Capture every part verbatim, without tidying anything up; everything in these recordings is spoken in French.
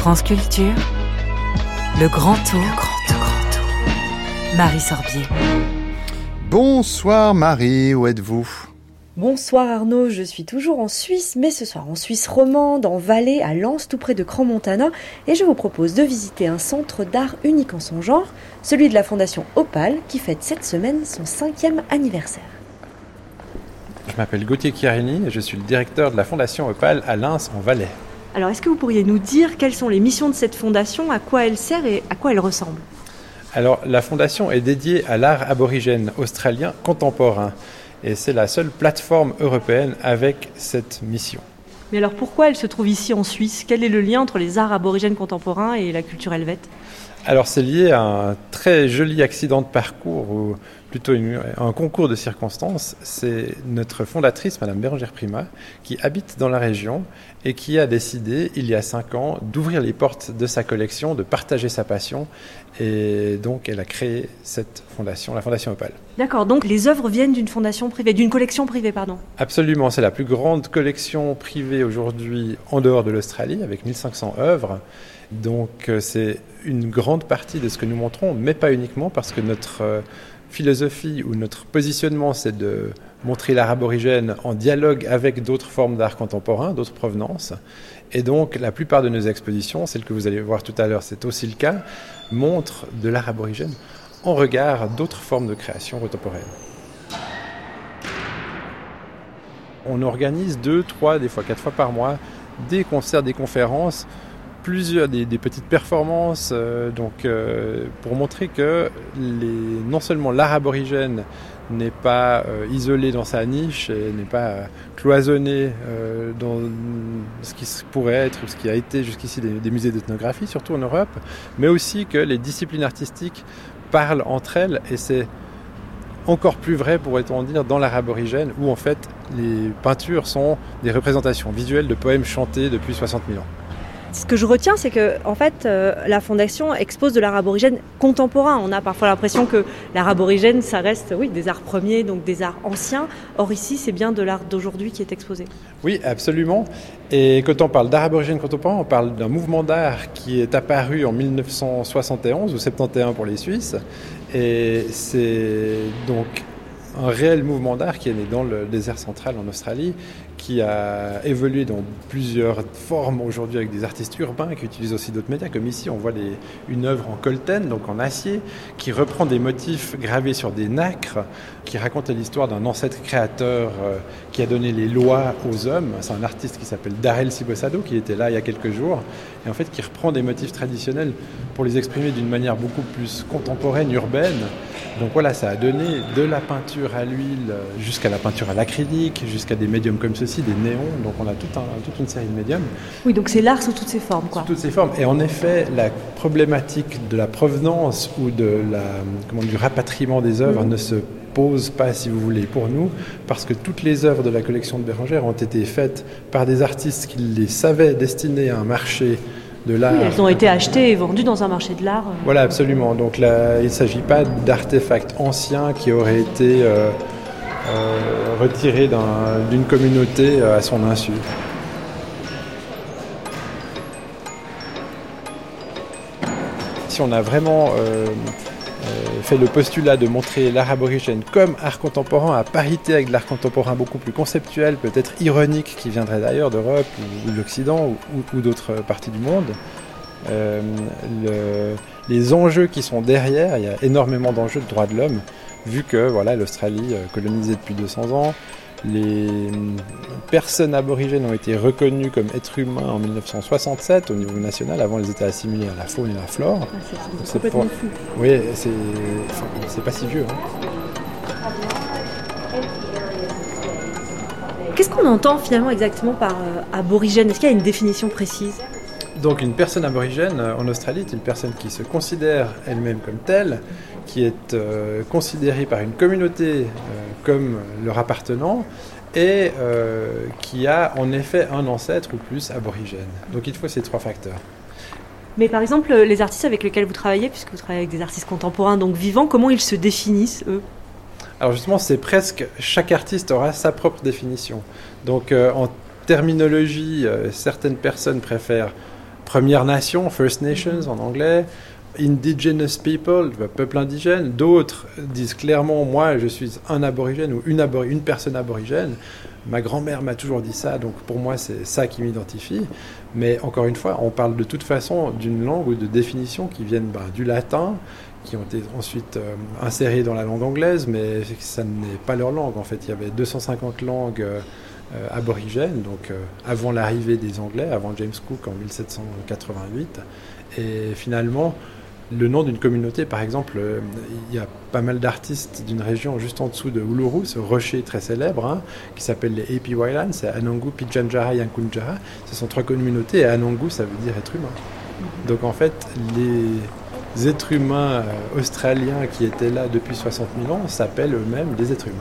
France Culture, le Grand Tour, le Grand Tour, Grand Tour. Marie Sorbier. Bonsoir Marie, où êtes-vous ? Bonsoir Arnaud, je suis toujours en Suisse, mais ce soir en Suisse romande, en Valais, à Lens, tout près de Crans-Montana, et je vous propose de visiter un centre d'art unique en son genre, celui de la Fondation Opale, qui fête cette semaine son cinquième anniversaire. Je m'appelle Gauthier Chiarini et je suis le directeur de la Fondation Opale à Lens, en Valais. Alors, est-ce que vous pourriez nous dire quelles sont les missions de cette fondation, à quoi elle sert et à quoi elle ressemble ? Alors, la fondation est dédiée à l'art aborigène australien contemporain. Et c'est la seule plateforme européenne avec cette mission. Mais alors pourquoi elle se trouve ici en Suisse ? Quel est le lien entre les arts aborigènes contemporains et la culture helvète ? Alors c'est lié à un très joli accident de parcours, ou plutôt une, un concours de circonstances. C'est notre fondatrice, Madame Bérangère Prima, qui habite dans la région et qui a décidé, il y a cinq ans, d'ouvrir les portes de sa collection, de partager sa passion. Et donc elle a créé cette fondation, la Fondation Opale. D'accord, donc les œuvres viennent d'une fondation privée, d'une collection privée, pardon. Absolument, c'est la plus grande collection privée aujourd'hui en dehors de l'Australie, avec mille cinq cents œuvres. Donc c'est une grande partie de ce que nous montrons, mais pas uniquement, parce que notre philosophie ou notre positionnement, c'est de montrer l'art aborigène en dialogue avec d'autres formes d'art contemporain, d'autres provenances. Et donc la plupart de nos expositions, celles que vous allez voir tout à l'heure, c'est aussi le cas, montrent de l'art aborigène en regard d'autres formes de création contemporaine. On organise deux, trois, des fois quatre fois par mois, des concerts, des conférences, plusieurs des, des petites performances euh, donc, euh, pour montrer que les, non seulement l'art aborigène n'est pas euh, isolé dans sa niche et n'est pas euh, cloisonné euh, dans ce qui pourrait être ou ce qui a été jusqu'ici des, des musées d'ethnographie, surtout en Europe, mais aussi que les disciplines artistiques parlent entre elles, et c'est encore plus vrai, pourrait-on dire, dans l'art aborigène, où en fait les peintures sont des représentations visuelles de poèmes chantés depuis soixante mille ans. Ce que je retiens, c'est que en fait, euh, la Fondation expose de l'art aborigène contemporain. On a parfois l'impression que l'art aborigène, ça reste oui, des arts premiers, donc des arts anciens. Or ici, c'est bien de l'art d'aujourd'hui qui est exposé. Oui, absolument. Et quand on parle d'art aborigène contemporain, on parle d'un mouvement d'art qui est apparu en mille neuf cent soixante et onze, ou soixante et onze pour les Suisses. Et c'est donc un réel mouvement d'art qui est né dans le désert central en Australie, qui a évolué dans plusieurs formes aujourd'hui avec des artistes urbains qui utilisent aussi d'autres médias, comme ici on voit les, une œuvre en colten, donc en acier, qui reprend des motifs gravés sur des nacres, qui raconte l'histoire d'un ancêtre créateur euh, qui a donné les lois aux hommes. C'est un artiste qui s'appelle Darel Sibosado, qui était là il y a quelques jours, et en fait qui reprend des motifs traditionnels pour les exprimer d'une manière beaucoup plus contemporaine, urbaine. Donc voilà, ça a donné de la peinture à l'huile jusqu'à la peinture à l'acrylique, jusqu'à des médiums comme ceci, des néons. Donc on a tout un, toute une série de médiums. Oui, donc c'est l'art sous toutes ses formes, quoi. Sous toutes ses formes. Et en effet, la problématique de la provenance ou de la, comment, du rapatriement des œuvres mmh. ne se pose pas, si vous voulez, pour nous, parce que toutes les œuvres de la collection de Bérangère ont été faites par des artistes qui les savaient destiner à un marché de l'art. Oui, elles ont été achetées et vendues dans un marché de l'art. Voilà, absolument. Donc là, il ne s'agit pas d'artefacts anciens qui auraient été euh, euh, retirés d'un, d'une communauté à son insu. Si on a vraiment euh, euh, fait le postulat de montrer l'art aborigène comme art contemporain à parité avec de l'art contemporain beaucoup plus conceptuel, peut-être ironique, qui viendrait d'ailleurs d'Europe ou de l'Occident ou, ou d'autres parties du monde. Euh, le, les enjeux qui sont derrière, il y a énormément d'enjeux de droits de l'homme, vu que voilà, l'Australie colonisée depuis deux cents ans, les personnes aborigènes ont été reconnues comme êtres humains en mille neuf cent soixante-sept au niveau national. Avant, elles étaient assimilées à la faune et à la flore. Ah, c'est, c'est, c'est complètement fou. Pour... Oui, c'est... c'est pas si vieux. Hein. Qu'est-ce qu'on entend finalement exactement par euh, aborigène ? Est-ce qu'il y a une définition précise ? Donc une personne aborigène en Australie est une personne qui se considère elle-même comme telle, qui est euh, considérée par une communauté euh, comme leur appartenant et euh, qui a en effet un ancêtre ou plus aborigène. Donc il faut ces trois facteurs. Mais par exemple, les artistes avec lesquels vous travaillez, puisque vous travaillez avec des artistes contemporains, donc vivants, comment ils se définissent, eux ? Alors justement, c'est presque... Chaque artiste aura sa propre définition. Donc euh, en terminologie, euh, certaines personnes préfèrent Premières Nations, First Nations en anglais, Indigenous people, peuple indigène. D'autres disent clairement, moi je suis un aborigène ou une, abori- une personne aborigène. Ma grand-mère m'a toujours dit ça, donc pour moi c'est ça qui m'identifie. Mais encore une fois, on parle de toute façon d'une langue ou de définitions qui viennent ben, du latin, qui ont été ensuite euh, insérées dans la langue anglaise, mais ça n'est pas leur langue en fait. Il y avait deux cent cinquante langues euh, euh, aborigènes, donc euh, avant l'arrivée des Anglais, avant James Cook en dix-sept cent quatre-vingt-huit. Et finalement, le nom d'une communauté, par exemple, euh, il y a pas mal d'artistes d'une région juste en dessous de Uluru, ce rocher très célèbre, hein, qui s'appelle les A P Y Lands, c'est Anangu, Pitjantjara, Yankunjara. Ce sont trois communautés, et Anangu, ça veut dire être humain. Donc en fait, les êtres humains euh, australiens qui étaient là depuis soixante mille ans s'appellent eux-mêmes des êtres humains.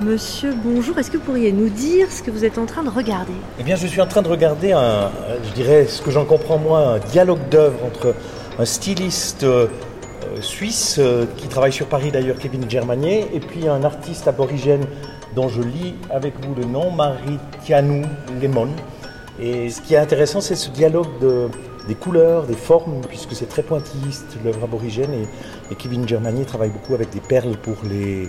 Monsieur, bonjour. Est-ce que vous pourriez nous dire ce que vous êtes en train de regarder ? Eh bien, je suis en train de regarder, un, je dirais, ce que j'en comprends moi, un dialogue d'œuvres entre un styliste euh, suisse, euh, qui travaille sur Paris d'ailleurs, Kevin Germanier, et puis un artiste aborigène dont je lis avec vous le nom, Marie Tianou Lemon. Et ce qui est intéressant, c'est ce dialogue de, des couleurs, des formes, puisque c'est très pointilliste, l'œuvre aborigène, et, et Kevin Germanier travaille beaucoup avec des perles pour les...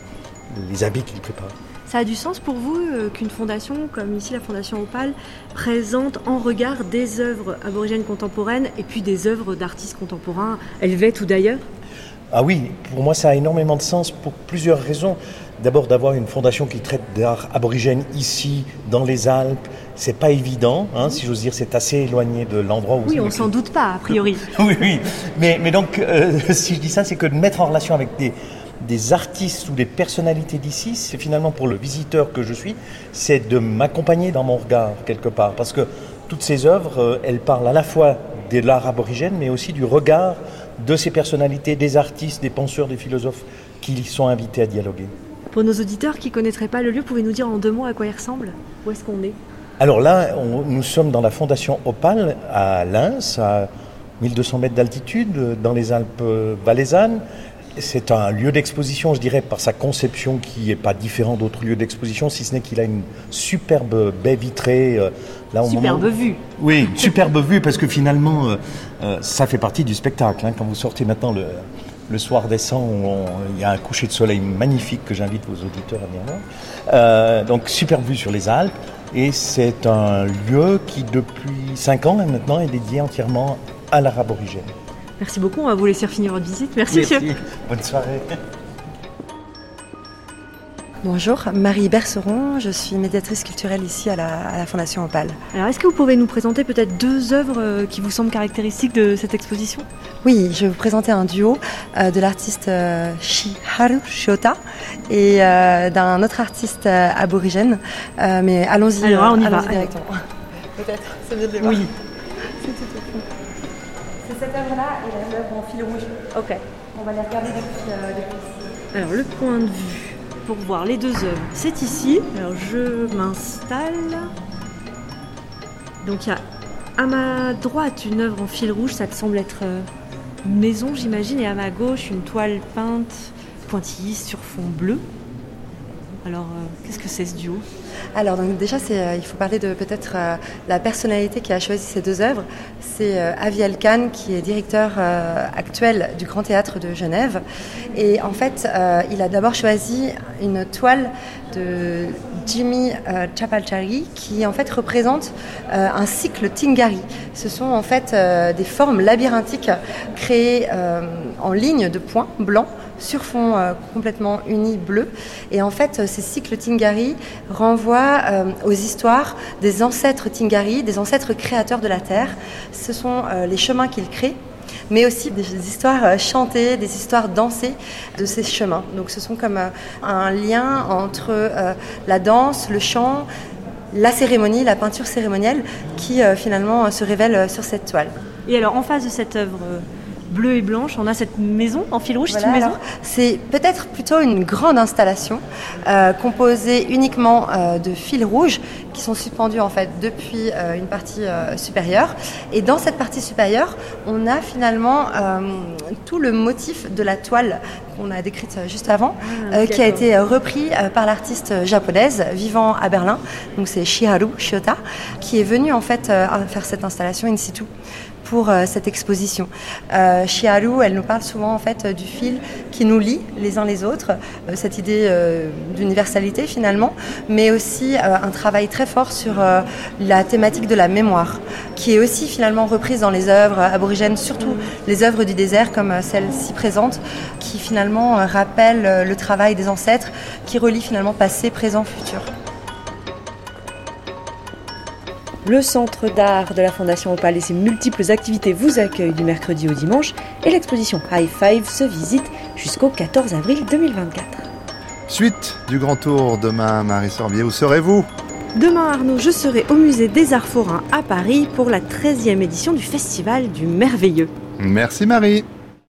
les habits qu'ils préparent. Ça a du sens pour vous euh, qu'une fondation, comme ici la Fondation Opale, présente en regard des œuvres aborigènes contemporaines et puis des œuvres d'artistes contemporains, helvètes ou d'ailleurs ? Ah oui, pour moi ça a énormément de sens pour plusieurs raisons. D'abord d'avoir une fondation qui traite d'art aborigène ici, dans les Alpes, c'est pas évident, hein, si j'ose dire, c'est assez éloigné de l'endroit où... Oui, on s'en doute pas, a priori. oui, oui, mais, mais donc, euh, si je dis ça, c'est que de mettre en relation avec des... des artistes ou des personnalités d'ici, c'est finalement pour le visiteur que je suis, c'est de m'accompagner dans mon regard quelque part, parce que toutes ces œuvres, elles parlent à la fois de l'art aborigène, mais aussi du regard de ces personnalités, des artistes, des penseurs, des philosophes qui y sont invités à dialoguer. Pour nos auditeurs qui ne connaîtraient pas le lieu, pouvez-vous nous dire en deux mots à quoi il ressemble ? Où est-ce qu'on est ? Alors là, on, nous sommes dans la Fondation Opale à Lens, à mille deux cents mètres d'altitude, dans les Alpes valaisannes. C'est un lieu d'exposition, je dirais, par sa conception qui n'est pas différent d'autres lieux d'exposition, si ce n'est qu'il a une superbe baie vitrée. Euh, là, au superbe moment... vue. Oui, une superbe vue, parce que finalement, euh, euh, ça fait partie du spectacle. Hein. Quand vous sortez maintenant le, le soir des sangs, il y a un coucher de soleil magnifique que j'invite vos auditeurs à venir voir. Euh, donc, superbe vue sur les Alpes. Et c'est un lieu qui, depuis cinq ans maintenant, est dédié entièrement à l'art aborigène. Merci beaucoup, on va vous laisser finir votre visite. Merci, Merci. Monsieur. Bonne soirée. Bonjour, Marie Berceron, je suis médiatrice culturelle ici à la, à la Fondation Opale. Alors, est-ce que vous pouvez nous présenter peut-être deux œuvres qui vous semblent caractéristiques de cette exposition ? Oui, je vais vous présenter un duo euh, de l'artiste euh, Chiharu Shiota et euh, d'un autre artiste euh, aborigène. Euh, mais allons-y, Alors, euh, on y allons-y va. directement. Peut-être, c'est mieux de les voir. Oui. C'est tout à fait. Cette œuvre-là est l'œuvre en fil rouge. Ok. On va les regarder depuis, euh, depuis ici. Alors, le point de vue pour voir les deux œuvres, c'est ici. Alors, je m'installe. Donc, il y a à ma droite une œuvre en fil rouge. Ça te semble être euh, une maison, j'imagine. Et à ma gauche, une toile peinte pointilliste sur fond bleu. Alors, euh, qu'est-ce que c'est ce duo ? Alors, donc déjà, c'est, euh, il faut parler de peut-être euh, la personnalité qui a choisi ces deux œuvres. C'est euh, Avi Alkan, qui est directeur euh, actuel du Grand Théâtre de Genève. Et en fait, euh, il a d'abord choisi une toile de Jimmy euh, Chapalchari, qui en fait représente euh, un cycle Tingari. Ce sont en fait euh, des formes labyrinthiques créées euh, en ligne de points blancs sur fond euh, complètement uni bleu. Et en fait, euh, ces cycles Tingari renvoient euh, aux histoires des ancêtres Tingari, des ancêtres créateurs de la Terre. Ce sont euh, les chemins qu'ils créent, mais aussi des histoires chantées, des histoires dansées de ces chemins. Donc ce sont comme euh, un lien entre euh, la danse, le chant, la cérémonie, la peinture cérémonielle qui euh, finalement se révèle euh, sur cette toile. Et alors en face de cette œuvre bleue et blanche, on a cette maison en fil rouge, voilà, cette maison. Alors, c'est peut-être plutôt une grande installation euh, composée uniquement euh, de fils rouges qui sont suspendus en fait depuis euh, une partie euh, supérieure. Et dans cette partie supérieure, on a finalement euh, tout le motif de la toile qu'on a décrite juste avant, ah, euh, qui a été repris euh, par l'artiste japonaise vivant à Berlin. Donc c'est Chiharu Shiota qui est venue en fait euh, faire cette installation in situ pour euh, cette exposition. Euh, Chiharu, elle nous parle souvent en fait euh, du fil qui nous lie les uns les autres, euh, cette idée euh, d'universalité finalement, mais aussi euh, un travail très fort sur euh, la thématique de la mémoire, qui est aussi finalement reprise dans les œuvres aborigènes, surtout les œuvres du désert comme euh, celle ci présente, qui finalement euh, rappelle euh, le travail des ancêtres, qui relie finalement passé, présent, futur. Le centre d'art de la Fondation Opale et ses multiples activités vous accueillent du mercredi au dimanche et l'exposition High Five se visite jusqu'au quatorze avril deux mille vingt-quatre. Suite du Grand Tour demain, Marie Sorbier, où serez-vous ? Demain, Arnaud, je serai au Musée des Arts Forains à Paris pour la treizième édition du Festival du Merveilleux. Merci Marie.